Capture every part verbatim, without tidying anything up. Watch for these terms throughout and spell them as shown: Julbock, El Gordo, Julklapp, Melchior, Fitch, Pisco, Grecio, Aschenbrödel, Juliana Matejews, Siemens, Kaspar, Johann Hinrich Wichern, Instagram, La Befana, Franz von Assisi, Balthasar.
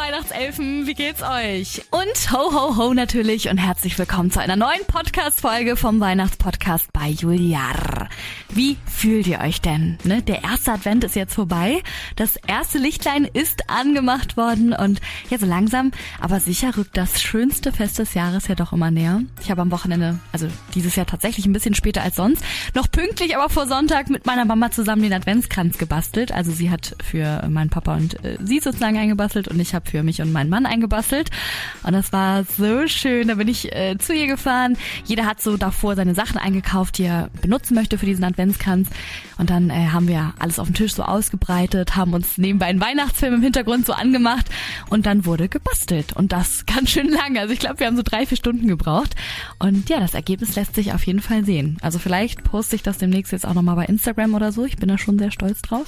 Weihnachtselfen, wie geht's euch? Und ho, ho, ho natürlich und herzlich willkommen zu einer neuen Podcast-Folge vom Weihnachtspodcast bei Juliar. Wie fühlt ihr euch denn? Ne? Der erste Advent ist jetzt vorbei, das erste Lichtlein ist angemacht worden und ja, so langsam, aber sicher rückt das schönste Fest des Jahres ja doch immer näher. Ich habe am Wochenende, also dieses Jahr tatsächlich ein bisschen später als sonst, noch pünktlich, aber vor Sonntag mit meiner Mama zusammen den Adventskranz gebastelt. Also sie hat für meinen Papa und äh, sie sozusagen eingebastelt und ich habe für mich und meinen Mann eingebastelt. Und das war so schön, da bin ich äh, zu ihr gefahren. Jeder hat so davor seine Sachen eingekauft, die er benutzen möchte für diesen Adventskranz. Und dann äh, haben wir alles auf dem Tisch so ausgebreitet, haben uns nebenbei einen Weihnachtsfilm im Hintergrund so angemacht und dann wurde gebastelt. Und das ganz schön lange. Also ich glaube, wir haben so drei, vier Stunden gebraucht. Und ja, das Ergebnis lässt sich auf jeden Fall sehen. Also vielleicht poste ich das demnächst jetzt auch nochmal bei Instagram oder so. Ich bin da schon sehr stolz drauf.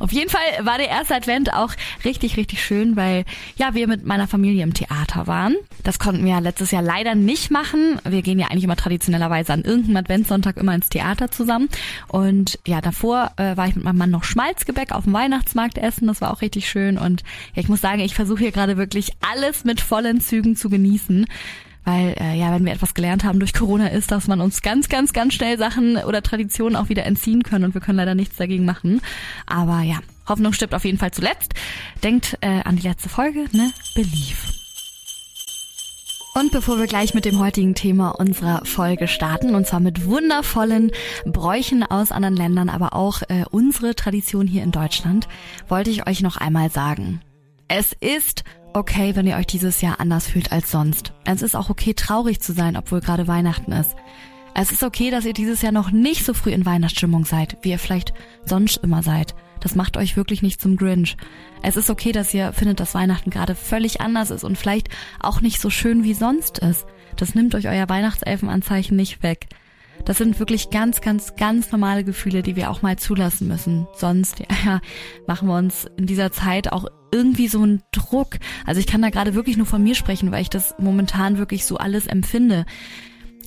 Auf jeden Fall war der erste Advent auch richtig, richtig schön, weil ja wir mit meiner Familie im Theater waren. Das konnten wir ja letztes Jahr leider nicht machen. Wir gehen ja eigentlich immer traditionellerweise an irgendeinem Adventssonntag immer ins Theater zusammen. Und ja, davor äh, war ich mit meinem Mann noch Schmalzgebäck auf dem Weihnachtsmarkt essen. Das war auch richtig schön. Und ja, ich muss sagen, ich versuche hier gerade wirklich alles mit vollen Zügen zu genießen. Weil, äh, ja, wenn wir etwas gelernt haben durch Corona ist, dass man uns ganz, ganz, ganz schnell Sachen oder Traditionen auch wieder entziehen können und wir können leider nichts dagegen machen. Aber ja, Hoffnung stirbt auf jeden Fall zuletzt. Denkt äh, an die letzte Folge, ne? Believe. Und bevor wir gleich mit dem heutigen Thema unserer Folge starten, und zwar mit wundervollen Bräuchen aus anderen Ländern, aber auch äh, unsere Tradition hier in Deutschland, wollte ich euch noch einmal sagen. Es ist okay, wenn ihr euch dieses Jahr anders fühlt als sonst. Es ist auch okay, traurig zu sein, obwohl gerade Weihnachten ist. Es ist okay, dass ihr dieses Jahr noch nicht so früh in Weihnachtsstimmung seid, wie ihr vielleicht sonst immer seid. Das macht euch wirklich nicht zum Grinch. Es ist okay, dass ihr findet, dass Weihnachten gerade völlig anders ist und vielleicht auch nicht so schön wie sonst ist. Das nimmt euch euer Weihnachtselfenanzeichen nicht weg. Das sind wirklich ganz, ganz, ganz normale Gefühle, die wir auch mal zulassen müssen. Sonst ja, machen wir uns in dieser Zeit auch irgendwie so einen Druck. Also ich kann da gerade wirklich nur von mir sprechen, weil ich das momentan wirklich so alles empfinde.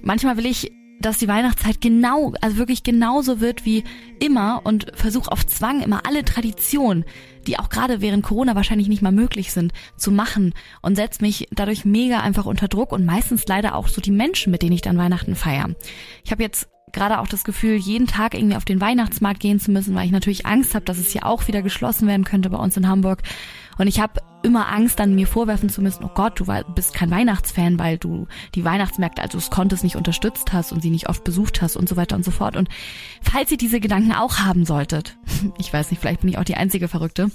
Manchmal will ich, dass die Weihnachtszeit genau, also wirklich genauso wird wie immer und versuche auf Zwang immer alle Traditionen, die auch gerade während Corona wahrscheinlich nicht mal möglich sind, zu machen und setze mich dadurch mega einfach unter Druck und meistens leider auch so die Menschen, mit denen ich dann Weihnachten feiere. Ich habe jetzt gerade auch das Gefühl, jeden Tag irgendwie auf den Weihnachtsmarkt gehen zu müssen, weil ich natürlich Angst habe, dass es hier auch wieder geschlossen werden könnte bei uns in Hamburg. Und ich habe immer Angst, dann mir vorwerfen zu müssen, oh Gott, du war, bist kein Weihnachtsfan, weil du die Weihnachtsmärkte, also es konntest, nicht unterstützt hast und sie nicht oft besucht hast und so weiter und so fort. Und falls ihr diese Gedanken auch haben solltet, ich weiß nicht, vielleicht bin ich auch die einzige Verrückte,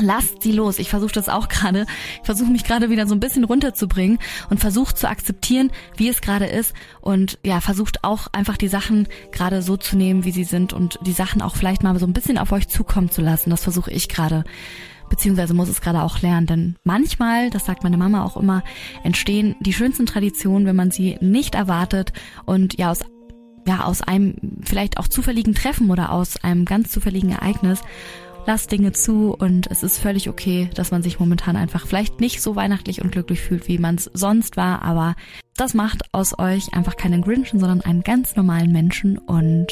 lasst sie los. Ich versuche das auch gerade. Ich versuche mich gerade wieder so ein bisschen runterzubringen und versuche zu akzeptieren, wie es gerade ist. Und ja, versucht auch einfach die Sachen gerade so zu nehmen, wie sie sind und die Sachen auch vielleicht mal so ein bisschen auf euch zukommen zu lassen. Das versuche ich gerade. Beziehungsweise muss es gerade auch lernen, denn manchmal, das sagt meine Mama auch immer, entstehen die schönsten Traditionen, wenn man sie nicht erwartet und ja aus, ja, aus einem vielleicht auch zufälligen Treffen oder aus einem ganz zufälligen Ereignis. Lasst Dinge zu und es ist völlig okay, dass man sich momentan einfach vielleicht nicht so weihnachtlich und glücklich fühlt, wie man es sonst war, aber das macht aus euch einfach keinen Grinchen, sondern einen ganz normalen Menschen und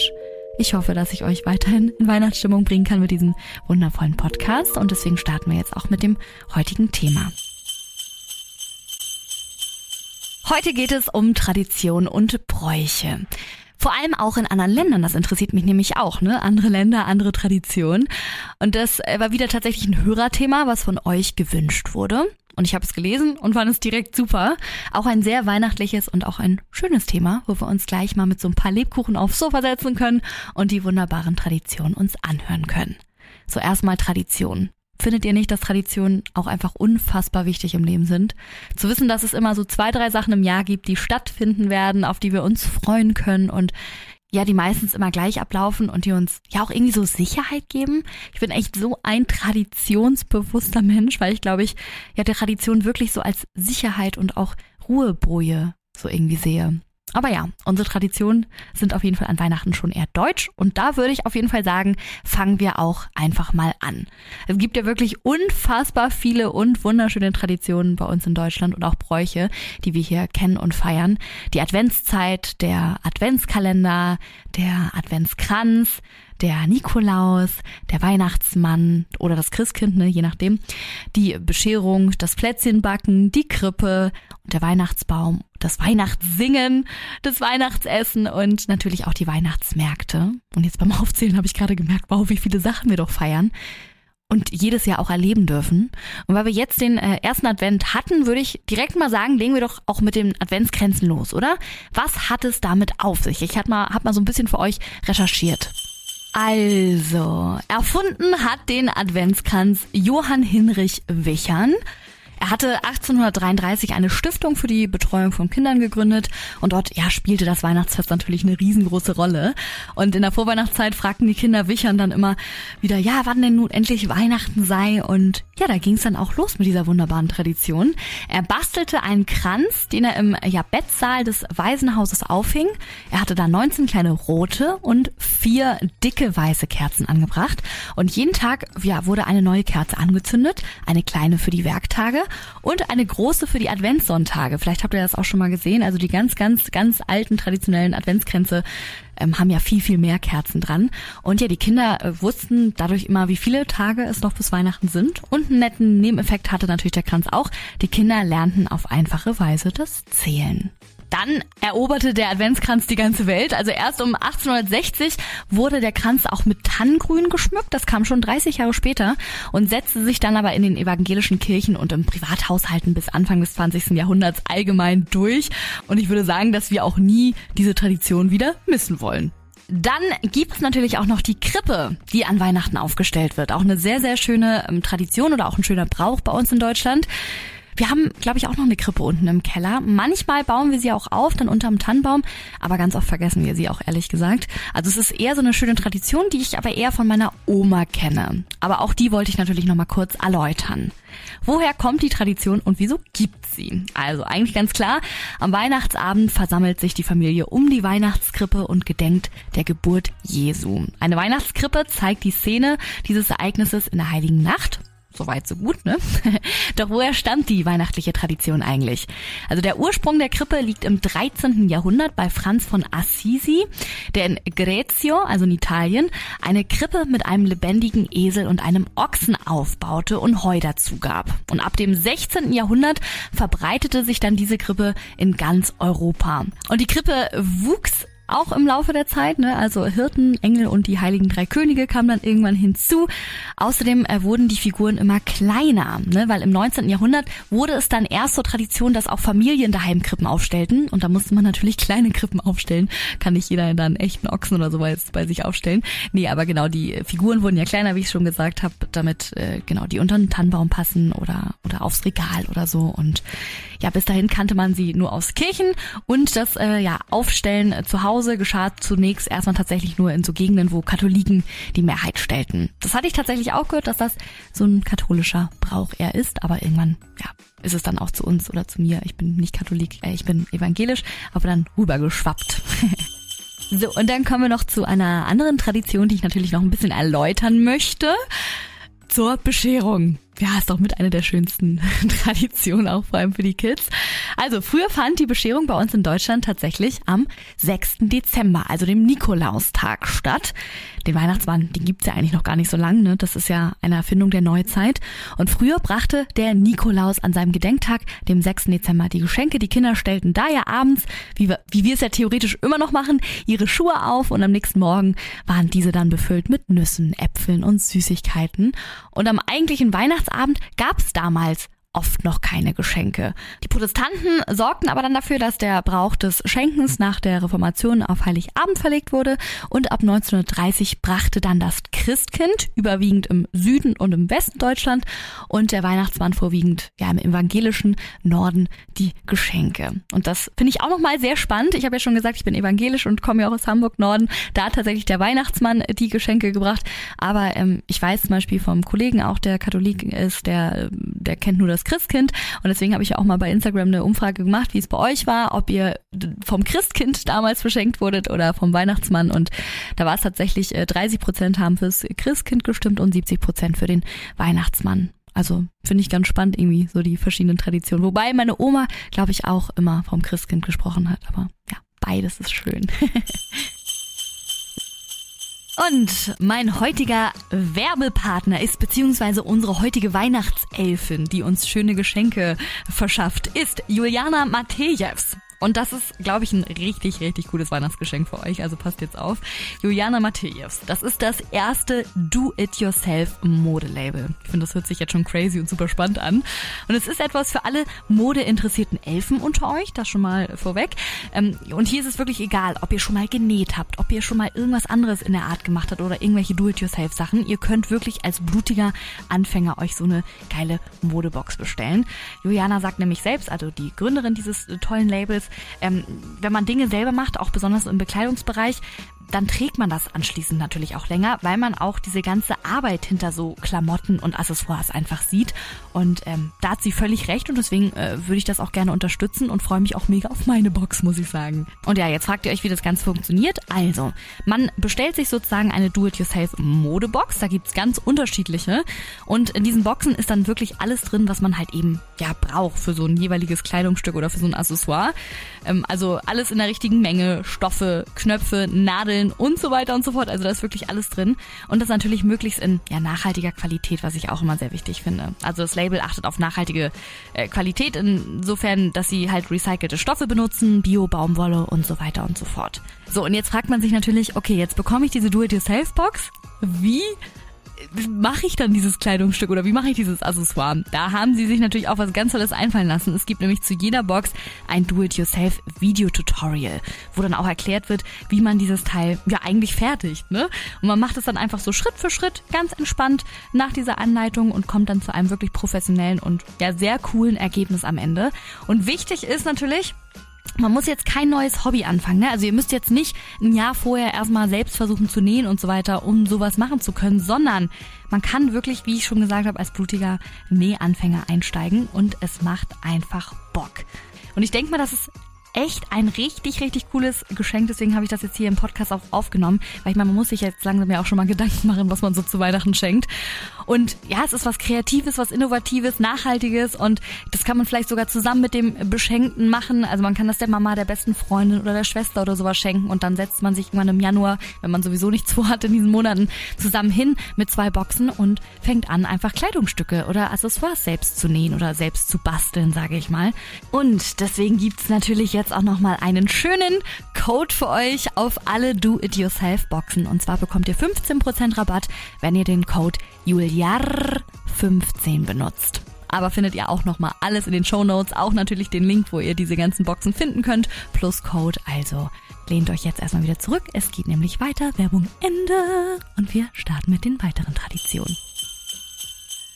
ich hoffe, dass ich euch weiterhin in Weihnachtsstimmung bringen kann mit diesem wundervollen Podcast und deswegen starten wir jetzt auch mit dem heutigen Thema. Heute geht es um Tradition und Bräuche. Vor allem auch in anderen Ländern, das interessiert mich nämlich auch, ne? Andere Länder, andere Traditionen. Und das war wieder tatsächlich ein Hörerthema, was von euch gewünscht wurde. Und ich habe es gelesen und fand es direkt super. Auch ein sehr weihnachtliches und auch ein schönes Thema, wo wir uns gleich mal mit so ein paar Lebkuchen aufs Sofa setzen können und die wunderbaren Traditionen uns anhören können. So, erstmal Traditionen. Findet ihr nicht, dass Traditionen auch einfach unfassbar wichtig im Leben sind? Zu wissen, dass es immer so zwei, drei Sachen im Jahr gibt, die stattfinden werden, auf die wir uns freuen können und ja, die meistens immer gleich ablaufen und die uns ja auch irgendwie so Sicherheit geben. Ich bin echt so ein traditionsbewusster Mensch, weil ich glaube, ich ja die Tradition wirklich so als Sicherheit und auch Ruheboje so irgendwie sehe. Aber ja, unsere Traditionen sind auf jeden Fall an Weihnachten schon eher deutsch und da würde ich auf jeden Fall sagen, fangen wir auch einfach mal an. Es gibt ja wirklich unfassbar viele und wunderschöne Traditionen bei uns in Deutschland und auch Bräuche, die wir hier kennen und feiern. Die Adventszeit, der Adventskalender, der Adventskranz, der Nikolaus, der Weihnachtsmann oder das Christkind, ne, je nachdem, die Bescherung, das Plätzchenbacken, die Krippe und der Weihnachtsbaum, das Weihnachtssingen, das Weihnachtsessen und natürlich auch die Weihnachtsmärkte. Und jetzt beim Aufzählen habe ich gerade gemerkt, wow, wie viele Sachen wir doch feiern und jedes Jahr auch erleben dürfen. Und weil wir jetzt den äh, ersten Advent hatten, würde ich direkt mal sagen, legen wir doch auch mit den Adventskränzen los, oder? Was hat es damit auf sich? Ich habe mal, hab mal so ein bisschen für euch recherchiert. Also, erfunden hat den Adventskranz Johann Hinrich Wichern. Er hatte achtzehnhundertdreiunddreißig eine Stiftung für die Betreuung von Kindern gegründet und dort ja spielte das Weihnachtsfest natürlich eine riesengroße Rolle. Und in der Vorweihnachtszeit fragten die Kinder Wichern dann immer wieder, ja, wann denn nun endlich Weihnachten sei. Und ja, da ging es dann auch los mit dieser wunderbaren Tradition. Er bastelte einen Kranz, den er im ja, Bettsaal des Waisenhauses aufhing. Er hatte da neunzehn kleine rote und vier dicke weiße Kerzen angebracht. Und jeden Tag ja, wurde eine neue Kerze angezündet, eine kleine für die Werktage und eine große für die Adventssonntage. Vielleicht habt ihr das auch schon mal gesehen. Also die ganz, ganz, ganz alten traditionellen Adventskränze ähm, haben ja viel, viel mehr Kerzen dran. Und ja, die Kinder äh, wussten dadurch immer, wie viele Tage es noch bis Weihnachten sind. Und einen netten Nebeneffekt hatte natürlich der Kranz auch. Die Kinder lernten auf einfache Weise das Zählen. Dann eroberte der Adventskranz die ganze Welt. Also erst um achtzehnhundertsechzig wurde der Kranz auch mit Tannengrün geschmückt. Das kam schon dreißig Jahre später und setzte sich dann aber in den evangelischen Kirchen und im Privathaushalten bis Anfang des zwanzigsten Jahrhunderts allgemein durch. Und ich würde sagen, dass wir auch nie diese Tradition wieder missen wollen. Dann gibt es natürlich auch noch die Krippe, die an Weihnachten aufgestellt wird. Auch eine sehr, sehr schöne Tradition oder auch ein schöner Brauch bei uns in Deutschland. Wir haben, glaube ich, auch noch eine Krippe unten im Keller. Manchmal bauen wir sie auch auf, dann unterm Tannenbaum. Aber ganz oft vergessen wir sie auch, ehrlich gesagt. Also es ist eher so eine schöne Tradition, die ich aber eher von meiner Oma kenne. Aber auch die wollte ich natürlich nochmal kurz erläutern. Woher kommt die Tradition und wieso gibt's sie? Also eigentlich ganz klar, am Weihnachtsabend versammelt sich die Familie um die Weihnachtskrippe und gedenkt der Geburt Jesu. Eine Weihnachtskrippe zeigt die Szene dieses Ereignisses in der Heiligen Nacht. Soweit so gut, ne? Doch woher stammt die weihnachtliche Tradition eigentlich? Also der Ursprung der Krippe liegt im dreizehnten Jahrhundert bei Franz von Assisi, der in Grecio, also in Italien, eine Krippe mit einem lebendigen Esel und einem Ochsen aufbaute und Heu dazu gab. Und ab dem sechzehnten Jahrhundert verbreitete sich dann diese Krippe in ganz Europa. Und die Krippe wuchs auch im Laufe der Zeit, ne? Also Hirten, Engel und die heiligen drei Könige kamen dann irgendwann hinzu. Außerdem äh, wurden die Figuren immer kleiner, ne? Weil im neunzehnten Jahrhundert wurde es dann erst zur Tradition, dass auch Familien daheim Krippen aufstellten. Und da musste man natürlich kleine Krippen aufstellen. Kann nicht jeder dann einen echten Ochsen oder so bei, bei sich aufstellen. Nee, aber genau, die Figuren wurden ja kleiner, wie ich schon gesagt habe, damit äh, genau die unter den Tannenbaum passen oder, oder aufs Regal oder so. Und ja, bis dahin kannte man sie nur aus Kirchen. Und das äh, ja, Aufstellen äh, zu Hause geschah zunächst erstmal tatsächlich nur in so Gegenden, wo Katholiken die Mehrheit stellten. Das hatte ich tatsächlich auch gehört, dass das so ein katholischer Brauch eher ist, aber irgendwann ja, ist es dann auch zu uns oder zu mir. Ich bin nicht Katholik, äh, ich bin evangelisch, aber dann rübergeschwappt. So, und dann kommen wir noch zu einer anderen Tradition, die ich natürlich noch ein bisschen erläutern möchte. Zur Bescherung. Ja, ist doch mit einer der schönsten Traditionen, auch vor allem für die Kids. Also früher fand die Bescherung bei uns in Deutschland tatsächlich am sechsten Dezember, also dem Nikolaustag statt. Den Weihnachtsmann, den gibt's ja eigentlich noch gar nicht so lange, ne? Das ist ja eine Erfindung der Neuzeit. Und früher brachte der Nikolaus an seinem Gedenktag, dem sechsten Dezember, die Geschenke. Die Kinder stellten da ja abends, wie wir, wie wir es ja theoretisch immer noch machen, ihre Schuhe auf und am nächsten Morgen waren diese dann befüllt mit Nüssen, Äpfeln und Süßigkeiten. Und am eigentlichen Weihnachtsabend gab es damals oft noch keine Geschenke. Die Protestanten sorgten aber dann dafür, dass der Brauch des Schenkens nach der Reformation auf Heiligabend verlegt wurde und ab neunzehnhundertdreißig brachte dann das Christkind, überwiegend im Süden und im Westen Deutschland, und der Weihnachtsmann vorwiegend ja im evangelischen Norden die Geschenke. Und das finde ich auch nochmal sehr spannend. Ich habe ja schon gesagt, ich bin evangelisch und komme ja auch aus Hamburg-Norden. Da hat tatsächlich der Weihnachtsmann die Geschenke gebracht. Aber ähm, ich weiß zum Beispiel vom Kollegen auch, der Katholik ist, der, der kennt nur das Christkind. Und deswegen habe ich ja auch mal bei Instagram eine Umfrage gemacht, wie es bei euch war, ob ihr vom Christkind damals beschenkt wurdet oder vom Weihnachtsmann. Und da war es tatsächlich, dreißig Prozent haben fürs Christkind gestimmt und siebzig Prozent für den Weihnachtsmann. Also finde ich ganz spannend irgendwie, so die verschiedenen Traditionen. Wobei meine Oma, glaube ich, auch immer vom Christkind gesprochen hat. Aber ja, beides ist schön. Und mein heutiger Werbepartner ist, beziehungsweise unsere heutige Weihnachtselfin, die uns schöne Geschenke verschafft, ist Juliana Matejews. Und das ist, glaube ich, ein richtig, richtig cooles Weihnachtsgeschenk für euch. Also passt jetzt auf. Juliana Matejews. Das ist das erste Do-It-Yourself-Modelabel. Ich finde, das hört sich jetzt schon crazy und super spannend an. Und es ist etwas für alle modeinteressierten Elfen unter euch. Das schon mal vorweg. Und hier ist es wirklich egal, ob ihr schon mal genäht habt, ob ihr schon mal irgendwas anderes in der Art gemacht habt oder irgendwelche Do-It-Yourself-Sachen. Ihr könnt wirklich als blutiger Anfänger euch so eine geile Modebox bestellen. Juliana sagt nämlich selbst, also die Gründerin dieses tollen Labels, Ähm, wenn man Dinge selber macht, auch besonders im Bekleidungsbereich, dann trägt man das anschließend natürlich auch länger, weil man auch diese ganze Arbeit hinter so Klamotten und Accessoires einfach sieht. Und ähm, da hat sie völlig recht und deswegen äh, würde ich das auch gerne unterstützen und freue mich auch mega auf meine Box, muss ich sagen. Und ja, jetzt fragt ihr euch, wie das Ganze funktioniert. Also, man bestellt sich sozusagen eine Do-It-Yourself-Modebox. Da gibt's ganz unterschiedliche. Und in diesen Boxen ist dann wirklich alles drin, was man halt eben ja braucht für so ein jeweiliges Kleidungsstück oder für so ein Accessoire. Ähm, also alles in der richtigen Menge, Stoffe, Knöpfe, Nadeln und so weiter und so fort. Also da ist wirklich alles drin. Und das natürlich möglichst in ja, nachhaltiger Qualität, was ich auch immer sehr wichtig finde. Also das Label achtet auf nachhaltige äh, Qualität, insofern, dass sie halt recycelte Stoffe benutzen, Bio-Baumwolle und so weiter und so fort. So, und jetzt fragt man sich natürlich, okay, jetzt bekomme ich diese Do-It-Yourself-Box. Wie mache ich dann dieses Kleidungsstück oder wie mache ich dieses Accessoire? Da haben sie sich natürlich auch was ganz Tolles einfallen lassen. Es gibt nämlich zu jeder Box ein Do-It-Yourself-Video-Tutorial, wo dann auch erklärt wird, wie man dieses Teil ja eigentlich fertigt, ne? Und man macht es dann einfach so Schritt für Schritt, ganz entspannt nach dieser Anleitung und kommt dann zu einem wirklich professionellen und ja sehr coolen Ergebnis am Ende. Und wichtig ist natürlich, man muss jetzt kein neues Hobby anfangen, ne? Also ihr müsst jetzt nicht ein Jahr vorher erstmal selbst versuchen zu nähen und so weiter, um sowas machen zu können, sondern man kann wirklich, wie ich schon gesagt habe, als blutiger Nähanfänger einsteigen und es macht einfach Bock. Und ich denke mal, dass es echt ein richtig, richtig cooles Geschenk. Deswegen habe ich das jetzt hier im Podcast auch aufgenommen, weil ich meine, man muss sich jetzt langsam ja auch schon mal Gedanken machen, was man so zu Weihnachten schenkt. Und ja, es ist was Kreatives, was Innovatives, Nachhaltiges und das kann man vielleicht sogar zusammen mit dem Beschenkten machen. Also man kann das der Mama, der besten Freundin oder der Schwester oder sowas schenken und dann setzt man sich irgendwann im Januar, wenn man sowieso nichts vorhat in diesen Monaten, zusammen hin mit zwei Boxen und fängt an, einfach Kleidungsstücke oder Accessoires selbst zu nähen oder selbst zu basteln, sage ich mal. Und deswegen gibt's natürlich jetzt Jetzt auch nochmal einen schönen Code für euch auf alle Do-It-Yourself-Boxen. Und zwar bekommt ihr fünfzehn Prozent Rabatt, wenn ihr den Code J U L I A R fünfzehn benutzt. Aber findet ihr auch nochmal alles in den Shownotes, auch natürlich den Link, wo ihr diese ganzen Boxen finden könnt, plus Code. Also lehnt euch jetzt erstmal wieder zurück. Es geht nämlich weiter. Werbung Ende. Und wir starten mit den weiteren Traditionen.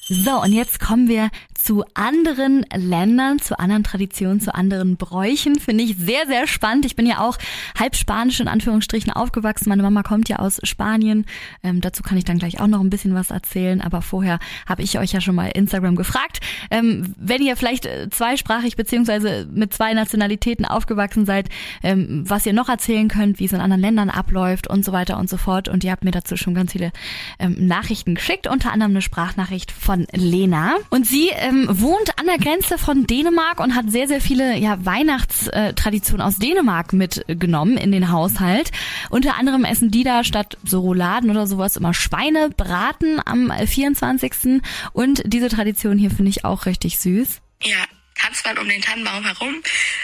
So, und jetzt kommen wir zu anderen Ländern, zu anderen Traditionen, zu anderen Bräuchen. Finde ich sehr, sehr spannend. Ich bin ja auch halb spanisch in Anführungsstrichen aufgewachsen. Meine Mama kommt ja aus Spanien. Ähm, dazu kann ich dann gleich auch noch ein bisschen was erzählen. Aber vorher habe ich euch ja schon mal Instagram gefragt. Ähm, wenn ihr vielleicht zweisprachig beziehungsweise mit zwei Nationalitäten aufgewachsen seid, ähm, was ihr noch erzählen könnt, wie es in anderen Ländern abläuft und so weiter und so fort. Und ihr habt mir dazu schon ganz viele ähm, Nachrichten geschickt, unter anderem eine Sprachnachricht von Lena. Und sie ähm, wohnt an der Grenze von Dänemark und hat sehr, sehr viele ja, Weihnachtstraditionen aus Dänemark mitgenommen in den Haushalt. Unter anderem essen die da statt so Rouladen oder sowas immer Schweinebraten am vierundzwanzigsten Und diese Tradition hier finde ich auch richtig süß. Ja, Tanzball um den Tannenbaum herum.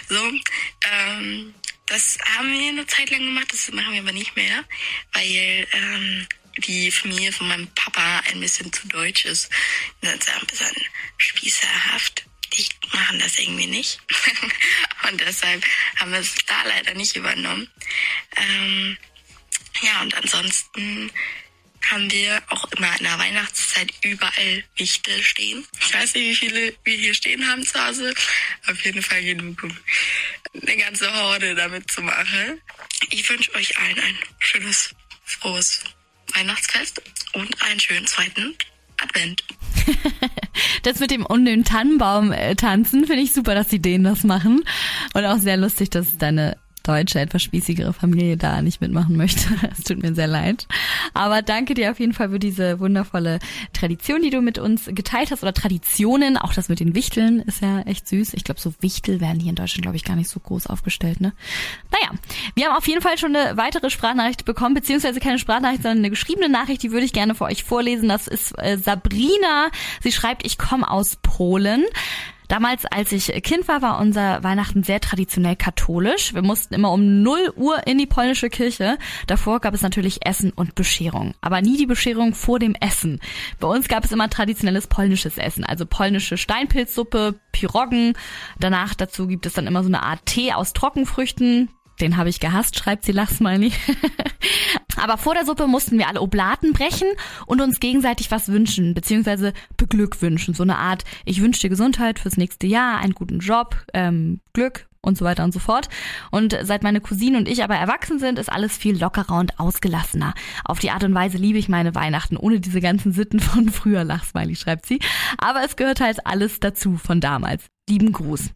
So, ähm, das haben wir eine Zeit lang gemacht, das machen wir aber nicht mehr, weil ähm, die Familie von meinem Papa ein bisschen zu deutsch ist. Die sind ein bisschen spießerhaft. Die machen das irgendwie nicht. Und deshalb haben wir es da leider nicht übernommen. Ähm, ja, und ansonsten haben wir auch immer in der Weihnachtszeit überall Wichtel stehen. Ich weiß nicht, wie viele wir hier stehen haben zu Hause. Auf jeden Fall genug, um eine ganze Horde damit zu machen. Ich wünsche euch allen ein schönes, frohes Weihnachtsfest und einen schönen zweiten Advent. Das mit dem um den Tannenbaum äh, tanzen finde ich super, dass die Dänen das machen. Und auch sehr lustig, dass deine deutsche, etwas spießigere Familie da nicht mitmachen möchte. Es tut mir sehr leid. Aber danke dir auf jeden Fall für diese wundervolle Tradition, die du mit uns geteilt hast. Oder Traditionen, auch das mit den Wichteln ist ja echt süß. Ich glaube, so Wichtel werden hier in Deutschland, glaube ich, gar nicht so groß aufgestellt, ne? Naja, Wir haben auf jeden Fall schon eine weitere Sprachnachricht bekommen, beziehungsweise keine Sprachnachricht, sondern eine geschriebene Nachricht, die würde ich gerne für euch vorlesen. Das ist äh, Sabrina. Sie schreibt, ich komme aus Polen. Damals, als ich Kind war, war unser Weihnachten sehr traditionell katholisch. Wir mussten immer um null Uhr in die polnische Kirche. Davor gab es natürlich Essen und Bescherung, aber nie die Bescherung vor dem Essen. Bei uns gab es immer traditionelles polnisches Essen, also polnische Steinpilzsuppe, Piroggen. Danach dazu gibt es dann immer so eine Art Tee aus Trockenfrüchten. Den habe ich gehasst, schreibt sie Lachsmiley. Aber vor der Suppe mussten wir alle Oblaten brechen und uns gegenseitig was wünschen, beziehungsweise beglückwünschen. So eine Art, ich wünsche dir Gesundheit fürs nächste Jahr, einen guten Job, ähm, Glück und so weiter und so fort. Und seit meine Cousine und ich aber erwachsen sind, ist alles viel lockerer und ausgelassener. Auf die Art und Weise liebe ich meine Weihnachten, ohne diese ganzen Sitten von früher, Lachsmiley, schreibt sie. Aber es gehört halt alles dazu von damals. Lieben Gruß.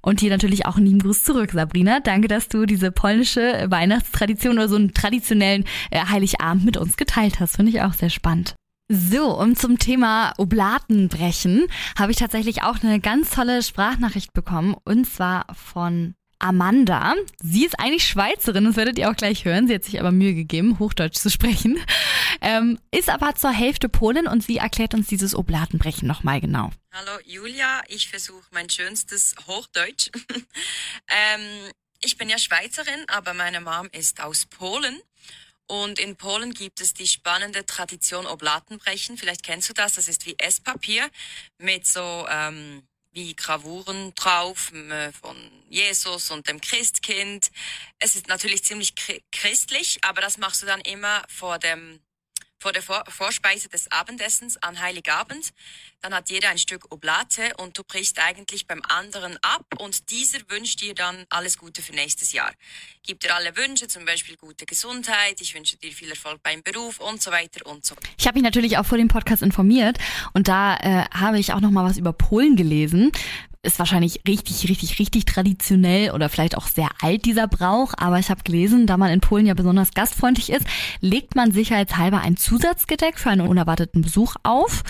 Und hier natürlich auch einen lieben Gruß zurück, Sabrina. Danke, dass du diese polnische Weihnachtstradition oder so einen traditionellen Heiligabend mit uns geteilt hast. Finde ich auch sehr spannend. So, und zum Thema Oblatenbrechen habe ich tatsächlich auch eine ganz tolle Sprachnachricht bekommen. Und zwar von Amanda. Sie ist eigentlich Schweizerin, das werdet ihr auch gleich hören. Sie hat sich aber Mühe gegeben, Hochdeutsch zu sprechen. Ähm, ist aber zur Hälfte Polin und sie erklärt uns dieses Oblatenbrechen nochmal genau. Hallo Julia, ich versuche mein schönstes Hochdeutsch. ähm, ich bin ja Schweizerin, aber meine Mom ist aus Polen. Und in Polen gibt es die spannende Tradition Oblatenbrechen. Vielleicht kennst du das, das ist wie Esspapier mit so ähm, wie Gravuren drauf von Jesus und dem Christkind. Es ist natürlich ziemlich christlich, aber das machst du dann immer vor dem vor der Vorspeise des Abendessens an Heiligabend. Dann hat jeder ein Stück Oblate und du brichst eigentlich beim anderen ab und dieser wünscht dir dann alles Gute für nächstes Jahr. Gibt dir alle Wünsche, zum Beispiel gute Gesundheit, ich wünsche dir viel Erfolg beim Beruf und so weiter und so. Ich habe mich natürlich auch vor dem Podcast informiert und da äh, habe ich auch nochmal was über Polen gelesen. Ist wahrscheinlich richtig, richtig, richtig traditionell oder vielleicht auch sehr alt, dieser Brauch. Aber ich habe gelesen, da man in Polen ja besonders gastfreundlich ist, legt man sicherheitshalber ein Zusatzgedeck für einen unerwarteten Besuch auf.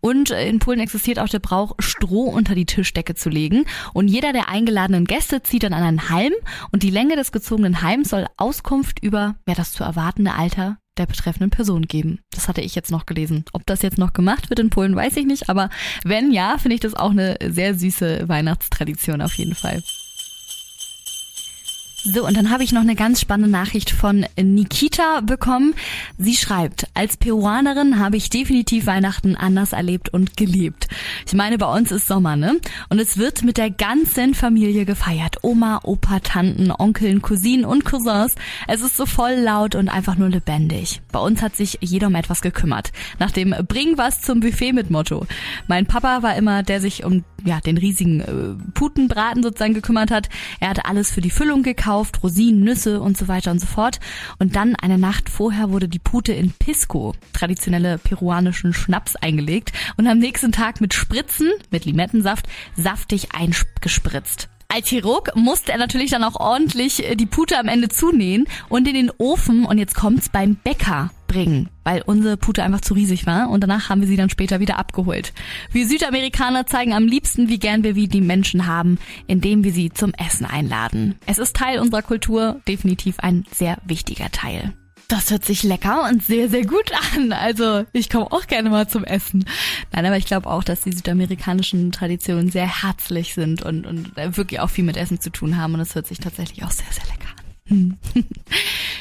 Und in Polen existiert auch der Brauch, Stroh unter die Tischdecke zu legen. Und jeder der eingeladenen Gäste zieht dann an einen Halm. Und die Länge des gezogenen Halms soll Auskunft über ja, das zu erwartende Alter der betreffenden Person geben. Das hatte ich jetzt noch gelesen. Ob das jetzt noch gemacht wird in Polen, weiß ich nicht. Aber wenn ja, finde ich das auch eine sehr süße Weihnachtstradition auf jeden Fall. So, und dann habe ich noch eine ganz spannende Nachricht von Nikita bekommen. Sie schreibt, als Peruanerin habe ich definitiv Weihnachten anders erlebt und gelebt. Ich meine, bei uns ist Sommer, ne? Und es wird mit der ganzen Familie gefeiert. Oma, Opa, Tanten, Onkeln, Cousinen und Cousins. Es ist so voll laut und einfach nur lebendig. Bei uns hat sich jeder um etwas gekümmert. Nach dem Bring was zum Buffet mit Motto. Mein Papa war immer, der sich um ja den riesigen äh, Putenbraten sozusagen gekümmert hat. Er hat alles für die Füllung gekauft. Rosinen, Nüsse und so weiter und so fort. Und dann eine Nacht vorher wurde die Pute in Pisco, traditionelle peruanischen Schnaps, eingelegt und am nächsten Tag mit Spritzen, mit Limettensaft, saftig eingespritzt. Als Chirurg musste er natürlich dann auch ordentlich die Pute am Ende zunähen und in den Ofen, und jetzt kommt's, beim Bäcker bringen, weil unsere Pute einfach zu riesig war und danach haben wir sie dann später wieder abgeholt. Wir Südamerikaner zeigen am liebsten, wie gern wir wie die Menschen haben, indem wir sie zum Essen einladen. Es ist Teil unserer Kultur, definitiv ein sehr wichtiger Teil. Das hört sich lecker und sehr, sehr gut an. Also ich komme auch gerne mal zum Essen. Nein, aber ich glaube auch, dass die südamerikanischen Traditionen sehr herzlich sind und, und wirklich auch viel mit Essen zu tun haben. Und das hört sich tatsächlich auch sehr, sehr lecker an.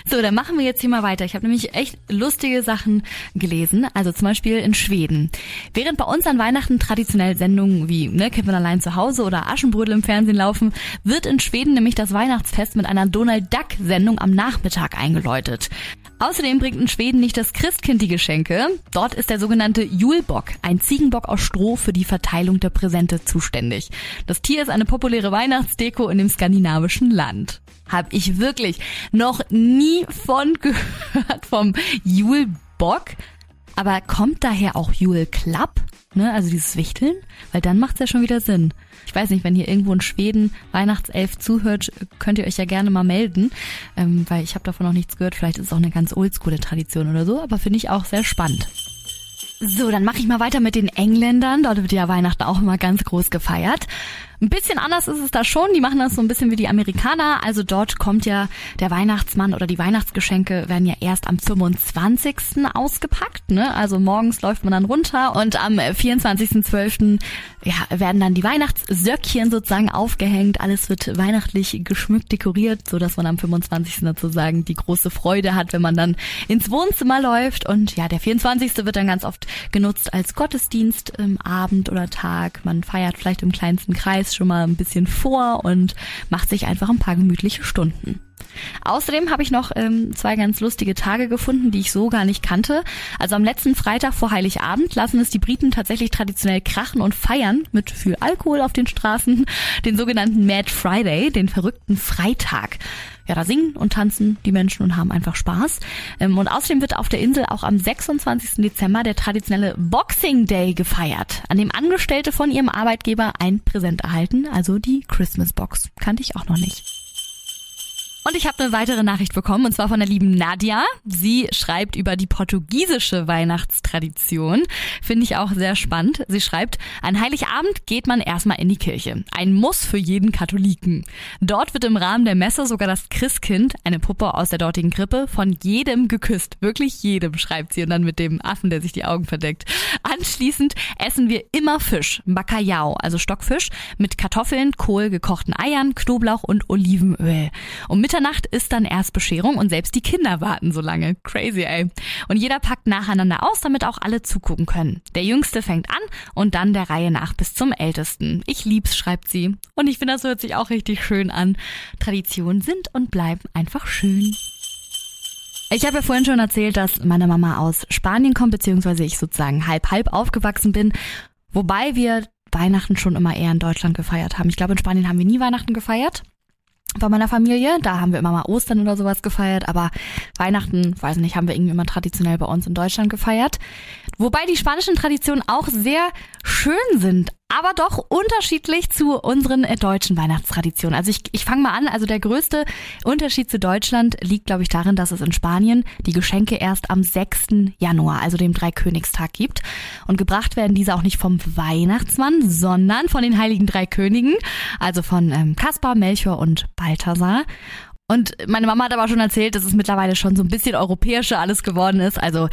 So, dann machen wir jetzt hier mal weiter. Ich habe nämlich echt lustige Sachen gelesen. Also zum Beispiel in Schweden. Während bei uns an Weihnachten traditionell Sendungen wie ne, Kind allein zu Hause oder Aschenbrödel im Fernsehen laufen, wird in Schweden nämlich das Weihnachtsfest mit einer Donald Duck-Sendung am Nachmittag eingeläutet. Außerdem bringt in Schweden nicht das Christkind die Geschenke. Dort ist der sogenannte Julbock, ein Ziegenbock aus Stroh, für die Verteilung der Präsente zuständig. Das Tier ist eine populäre Weihnachtsdeko in dem skandinavischen Land. Hab ich wirklich noch nie von gehört, vom Julbock. Aber kommt daher auch Julklapp? Ne, also dieses Wichteln? Weil dann macht's ja schon wieder Sinn. Ich weiß nicht, wenn hier irgendwo in Schweden Weihnachtself zuhört, könnt ihr euch ja gerne mal melden, ähm, weil ich habe davon noch nichts gehört. Vielleicht ist es auch eine ganz oldschoole Tradition oder so, aber finde ich auch sehr spannend. So, dann mache ich mal weiter mit den Engländern. Dort wird ja Weihnachten auch immer ganz groß gefeiert. Ein bisschen anders ist es da schon. Die machen das so ein bisschen wie die Amerikaner. Also dort kommt ja der Weihnachtsmann oder die Weihnachtsgeschenke werden ja erst am fünfundzwanzigsten ausgepackt, ne? Also morgens läuft man dann runter und am vierundzwanzigsten zwölften ja, werden dann die Weihnachtssöckchen sozusagen aufgehängt. Alles wird weihnachtlich geschmückt, dekoriert, so dass man am fünfundzwanzigsten sozusagen die große Freude hat, wenn man dann ins Wohnzimmer läuft. Und ja, der vierundzwanzigste wird dann ganz oft genutzt als Gottesdienst im Abend oder Tag. Man feiert vielleicht im kleinsten Kreis schon mal ein bisschen vor und macht sich einfach ein paar gemütliche Stunden. Außerdem habe ich noch ähm, zwei ganz lustige Tage gefunden, die ich so gar nicht kannte. Also am letzten Freitag vor Heiligabend lassen es die Briten tatsächlich traditionell krachen und feiern mit viel Alkohol auf den Straßen, den sogenannten Mad Friday, den verrückten Freitag. Ja, da singen und tanzen die Menschen und haben einfach Spaß. Und außerdem wird auf der Insel auch am sechsundzwanzigsten Dezember der traditionelle Boxing Day gefeiert, an dem Angestellte von ihrem Arbeitgeber ein Präsent erhalten, also die Christmas Box. Kannte ich auch noch nicht. Und ich habe eine weitere Nachricht bekommen, und zwar von der lieben Nadia. Sie schreibt über die portugiesische Weihnachtstradition. Finde ich auch sehr spannend. Sie schreibt, an Heiligabend geht man erstmal in die Kirche. Ein Muss für jeden Katholiken. Dort wird im Rahmen der Messe sogar das Christkind, eine Puppe aus der dortigen Krippe, von jedem geküsst. Wirklich jedem, schreibt sie. Und dann mit dem Affen, der sich die Augen verdeckt. Anschließend essen wir immer Fisch, Bacalhau, also Stockfisch, mit Kartoffeln, Kohl, gekochten Eiern, Knoblauch und Olivenöl. Um Mittag Nacht ist dann erst Bescherung und selbst die Kinder warten so lange. Crazy, ey. Und jeder packt nacheinander aus, damit auch alle zugucken können. Der Jüngste fängt an und dann der Reihe nach bis zum Ältesten. Ich lieb's, schreibt sie. Und ich finde, das hört sich auch richtig schön an. Traditionen sind und bleiben einfach schön. Ich habe ja vorhin schon erzählt, dass meine Mama aus Spanien kommt, beziehungsweise ich sozusagen halb-halb aufgewachsen bin. Wobei wir Weihnachten schon immer eher in Deutschland gefeiert haben. Ich glaube, in Spanien haben wir nie Weihnachten gefeiert. Bei meiner Familie, da haben wir immer mal Ostern oder sowas gefeiert, aber Weihnachten, weiß nicht, haben wir irgendwie immer traditionell bei uns in Deutschland gefeiert. Wobei die spanischen Traditionen auch sehr schön sind, aber doch unterschiedlich zu unseren deutschen Weihnachtstraditionen. Also ich, ich fange mal an, also der größte Unterschied zu Deutschland liegt, glaube ich, darin, dass es in Spanien die Geschenke erst am sechsten Januar, also dem Dreikönigstag, gibt. Und gebracht werden diese auch nicht vom Weihnachtsmann, sondern von den Heiligen Drei Königen, also von ähm, Kaspar, Melchior und Balthasar. Und meine Mama hat aber schon erzählt, dass es mittlerweile schon so ein bisschen europäischer alles geworden ist. Also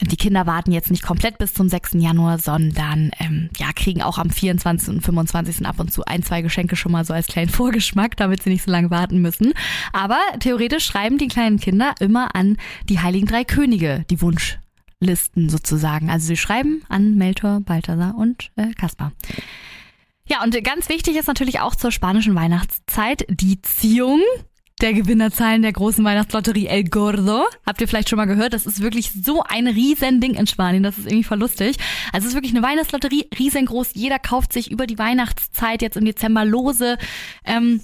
die Kinder warten jetzt nicht komplett bis zum sechsten Januar, sondern ähm, ja, kriegen auch am vierundzwanzigsten und fünfundzwanzigsten ab und zu ein, zwei Geschenke schon mal so als kleinen Vorgeschmack, damit sie nicht so lange warten müssen. Aber theoretisch schreiben die kleinen Kinder immer an die Heiligen Drei Könige die Wunschlisten sozusagen. Also sie schreiben an Melchior, Balthasar und äh, Kaspar. Ja, und ganz wichtig ist natürlich auch zur spanischen Weihnachtszeit die Ziehung der Gewinnerzahlen der großen Weihnachtslotterie El Gordo. Habt ihr vielleicht schon mal gehört? Das ist wirklich so ein Riesending in Spanien. Das ist irgendwie voll lustig. Also es ist wirklich eine Weihnachtslotterie, riesengroß. Jeder kauft sich über die Weihnachtszeit jetzt im Dezember Lose ähm,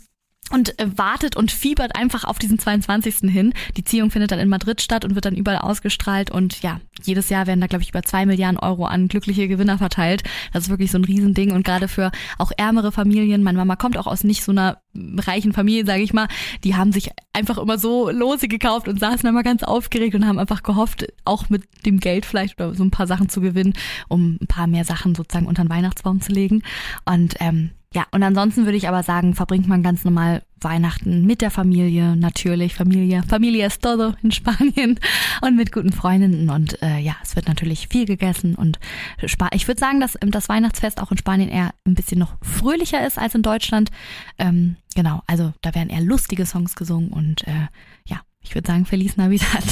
und äh, wartet und fiebert einfach auf diesen zweiundzwanzigsten hin. Die Ziehung findet dann in Madrid statt und wird dann überall ausgestrahlt. Und ja, jedes Jahr werden da, glaube ich, über zwei Milliarden Euro an glückliche Gewinner verteilt. Das ist wirklich so ein Riesending. Und gerade für auch ärmere Familien, meine Mama kommt auch aus nicht so einer reichen Familien, sage ich mal, die haben sich einfach immer so Lose gekauft und saßen immer ganz aufgeregt und haben einfach gehofft, auch mit dem Geld vielleicht oder so ein paar Sachen zu gewinnen, um ein paar mehr Sachen sozusagen unter den Weihnachtsbaum zu legen. Und ähm, ja, und ansonsten würde ich aber sagen, verbringt man ganz normal Weihnachten mit der Familie, natürlich Familie, Familia es todo in Spanien und mit guten Freundinnen und äh, ja, es wird natürlich viel gegessen und Sp- ich würde sagen, dass das Weihnachtsfest auch in Spanien eher ein bisschen noch fröhlicher ist als in Deutschland. Ähm, genau, also da werden eher lustige Songs gesungen und äh, ja, ich würde sagen, Feliz Navidad.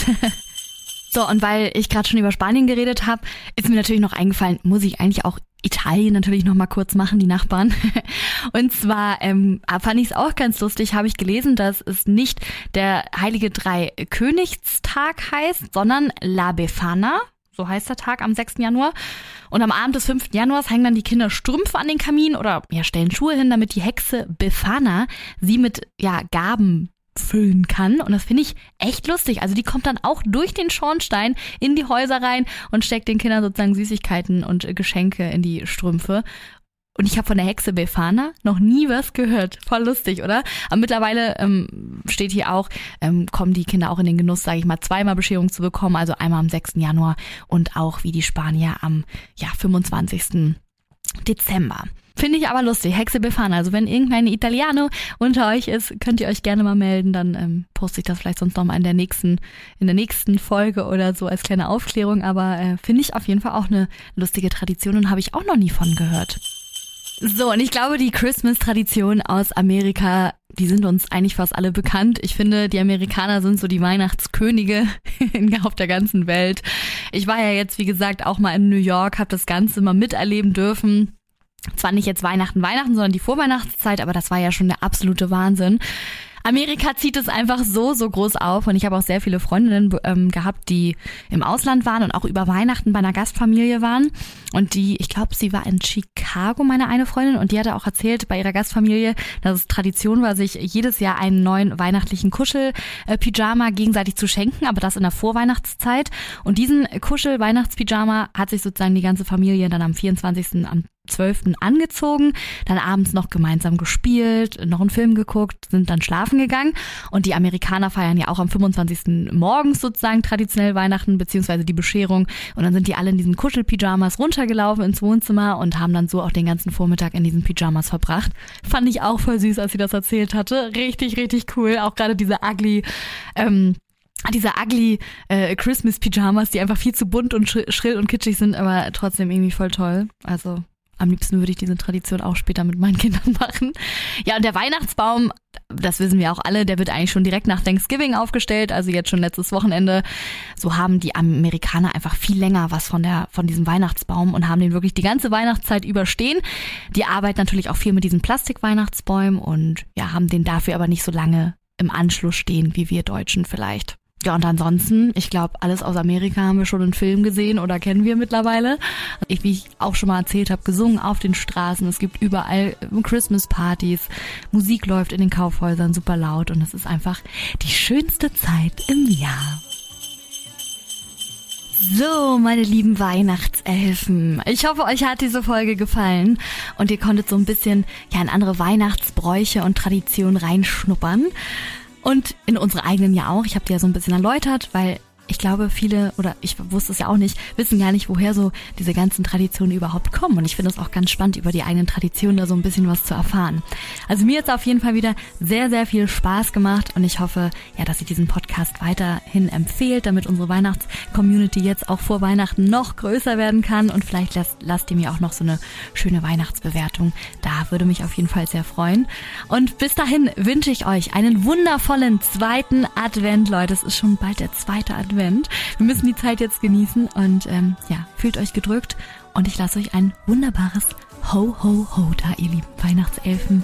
So, und weil ich gerade schon über Spanien geredet habe, ist mir natürlich noch eingefallen, muss ich eigentlich auch Italien natürlich noch mal kurz machen, die Nachbarn. Und zwar ähm, fand ich es auch ganz lustig, habe ich gelesen, dass es nicht der Heilige Drei Königstag heißt, sondern La Befana. So heißt der Tag am sechsten Januar. Und am Abend des fünften Januars hängen dann die Kinder Strümpfe an den Kamin oder ja, stellen Schuhe hin, damit die Hexe Befana sie mit ja, Gaben füllen kann. Und das finde ich echt lustig. Also die kommt dann auch durch den Schornstein in die Häuser rein und steckt den Kindern sozusagen Süßigkeiten und Geschenke in die Strümpfe. Und ich habe von der Hexe Befana noch nie was gehört. Voll lustig, oder? Aber mittlerweile ähm, steht hier auch, ähm, kommen die Kinder auch in den Genuss, sage ich mal, zweimal Bescherung zu bekommen. Also einmal am sechsten Januar und auch wie die Spanier am ja, fünfundzwanzigsten Dezember. Finde ich aber lustig, Hexe Befana. Also wenn irgendein Italiano unter euch ist, könnt ihr euch gerne mal melden. Dann ähm, poste ich das vielleicht sonst nochmal in der nächsten, in der nächsten Folge oder so als kleine Aufklärung. Aber äh, finde ich auf jeden Fall auch eine lustige Tradition und habe ich auch noch nie von gehört. So, und ich glaube, die Christmas-Traditionen aus Amerika, die sind uns eigentlich fast alle bekannt. Ich finde, die Amerikaner sind so die Weihnachtskönige auf der ganzen Welt. Ich war ja jetzt, wie gesagt, auch mal in New York, habe das Ganze mal miterleben dürfen. Zwar nicht jetzt Weihnachten, Weihnachten, sondern die Vorweihnachtszeit, aber das war ja schon der absolute Wahnsinn. Amerika zieht es einfach so, so groß auf und ich habe auch sehr viele Freundinnen ähm, gehabt, die im Ausland waren und auch über Weihnachten bei einer Gastfamilie waren und die, ich glaube, sie war in Chicago, meine eine Freundin, und die hatte auch erzählt bei ihrer Gastfamilie, dass es Tradition war, sich jedes Jahr einen neuen weihnachtlichen Kuschel-Pyjama gegenseitig zu schenken, aber das in der Vorweihnachtszeit, und diesen Kuschel-Weihnachts-Pyjama hat sich sozusagen die ganze Familie dann am vierundzwanzigsten am zwölften angezogen, dann abends noch gemeinsam gespielt, noch einen Film geguckt, sind dann schlafen gegangen. Und die Amerikaner feiern ja auch am fünfundzwanzigsten morgens sozusagen traditionell Weihnachten beziehungsweise die Bescherung. Und dann sind die alle in diesen Kuschelpyjamas runtergelaufen ins Wohnzimmer und haben dann so auch den ganzen Vormittag in diesen Pyjamas verbracht. Fand ich auch voll süß, als sie das erzählt hatte. Richtig, richtig cool. Auch gerade diese ugly ähm, Diese ugly äh, Christmas-Pyjamas, die einfach viel zu bunt und schrill und kitschig sind, aber trotzdem irgendwie voll toll. Also am liebsten würde ich diese Tradition auch später mit meinen Kindern machen. Ja, und der Weihnachtsbaum, das wissen wir auch alle, der wird eigentlich schon direkt nach Thanksgiving aufgestellt, also jetzt schon letztes Wochenende. So haben die Amerikaner einfach viel länger was von der, von diesem Weihnachtsbaum und haben den wirklich die ganze Weihnachtszeit überstehen. Die arbeiten natürlich auch viel mit diesen Plastikweihnachtsbäumen und ja, haben den dafür aber nicht so lange im Anschluss stehen, wie wir Deutschen vielleicht. Ja, und ansonsten, ich glaube, alles aus Amerika haben wir schon in Filmen gesehen oder kennen wir mittlerweile. Ich, wie ich auch schon mal erzählt habe, gesungen auf den Straßen. Es gibt überall Christmas-Partys. Musik läuft in den Kaufhäusern super laut und es ist einfach die schönste Zeit im Jahr. So, meine lieben Weihnachtselfen. Ich hoffe, euch hat diese Folge gefallen und ihr konntet so ein bisschen ja in andere Weihnachtsbräuche und Traditionen reinschnuppern. Und in unsere eigenen ja auch. Ich habe die ja so ein bisschen erläutert, weil ich glaube, viele, oder ich wusste es ja auch nicht, wissen ja nicht, woher so diese ganzen Traditionen überhaupt kommen. Und ich finde es auch ganz spannend, über die eigenen Traditionen da so ein bisschen was zu erfahren. Also mir hat es auf jeden Fall wieder sehr, sehr viel Spaß gemacht. Und ich hoffe, ja, dass ihr diesen Podcast weiterhin empfehlt, damit unsere Weihnachts-Community jetzt auch vor Weihnachten noch größer werden kann. Und vielleicht lasst, lasst ihr mir auch noch so eine schöne Weihnachtsbewertung. Da würde mich auf jeden Fall sehr freuen. Und bis dahin wünsche ich euch einen wundervollen zweiten Advent, Leute. Es ist schon bald der zweite Advent. Wir müssen die Zeit jetzt genießen und ähm, ja, fühlt euch gedrückt und ich lasse euch ein wunderbares Ho, Ho, Ho da, ihr lieben Weihnachtselfen.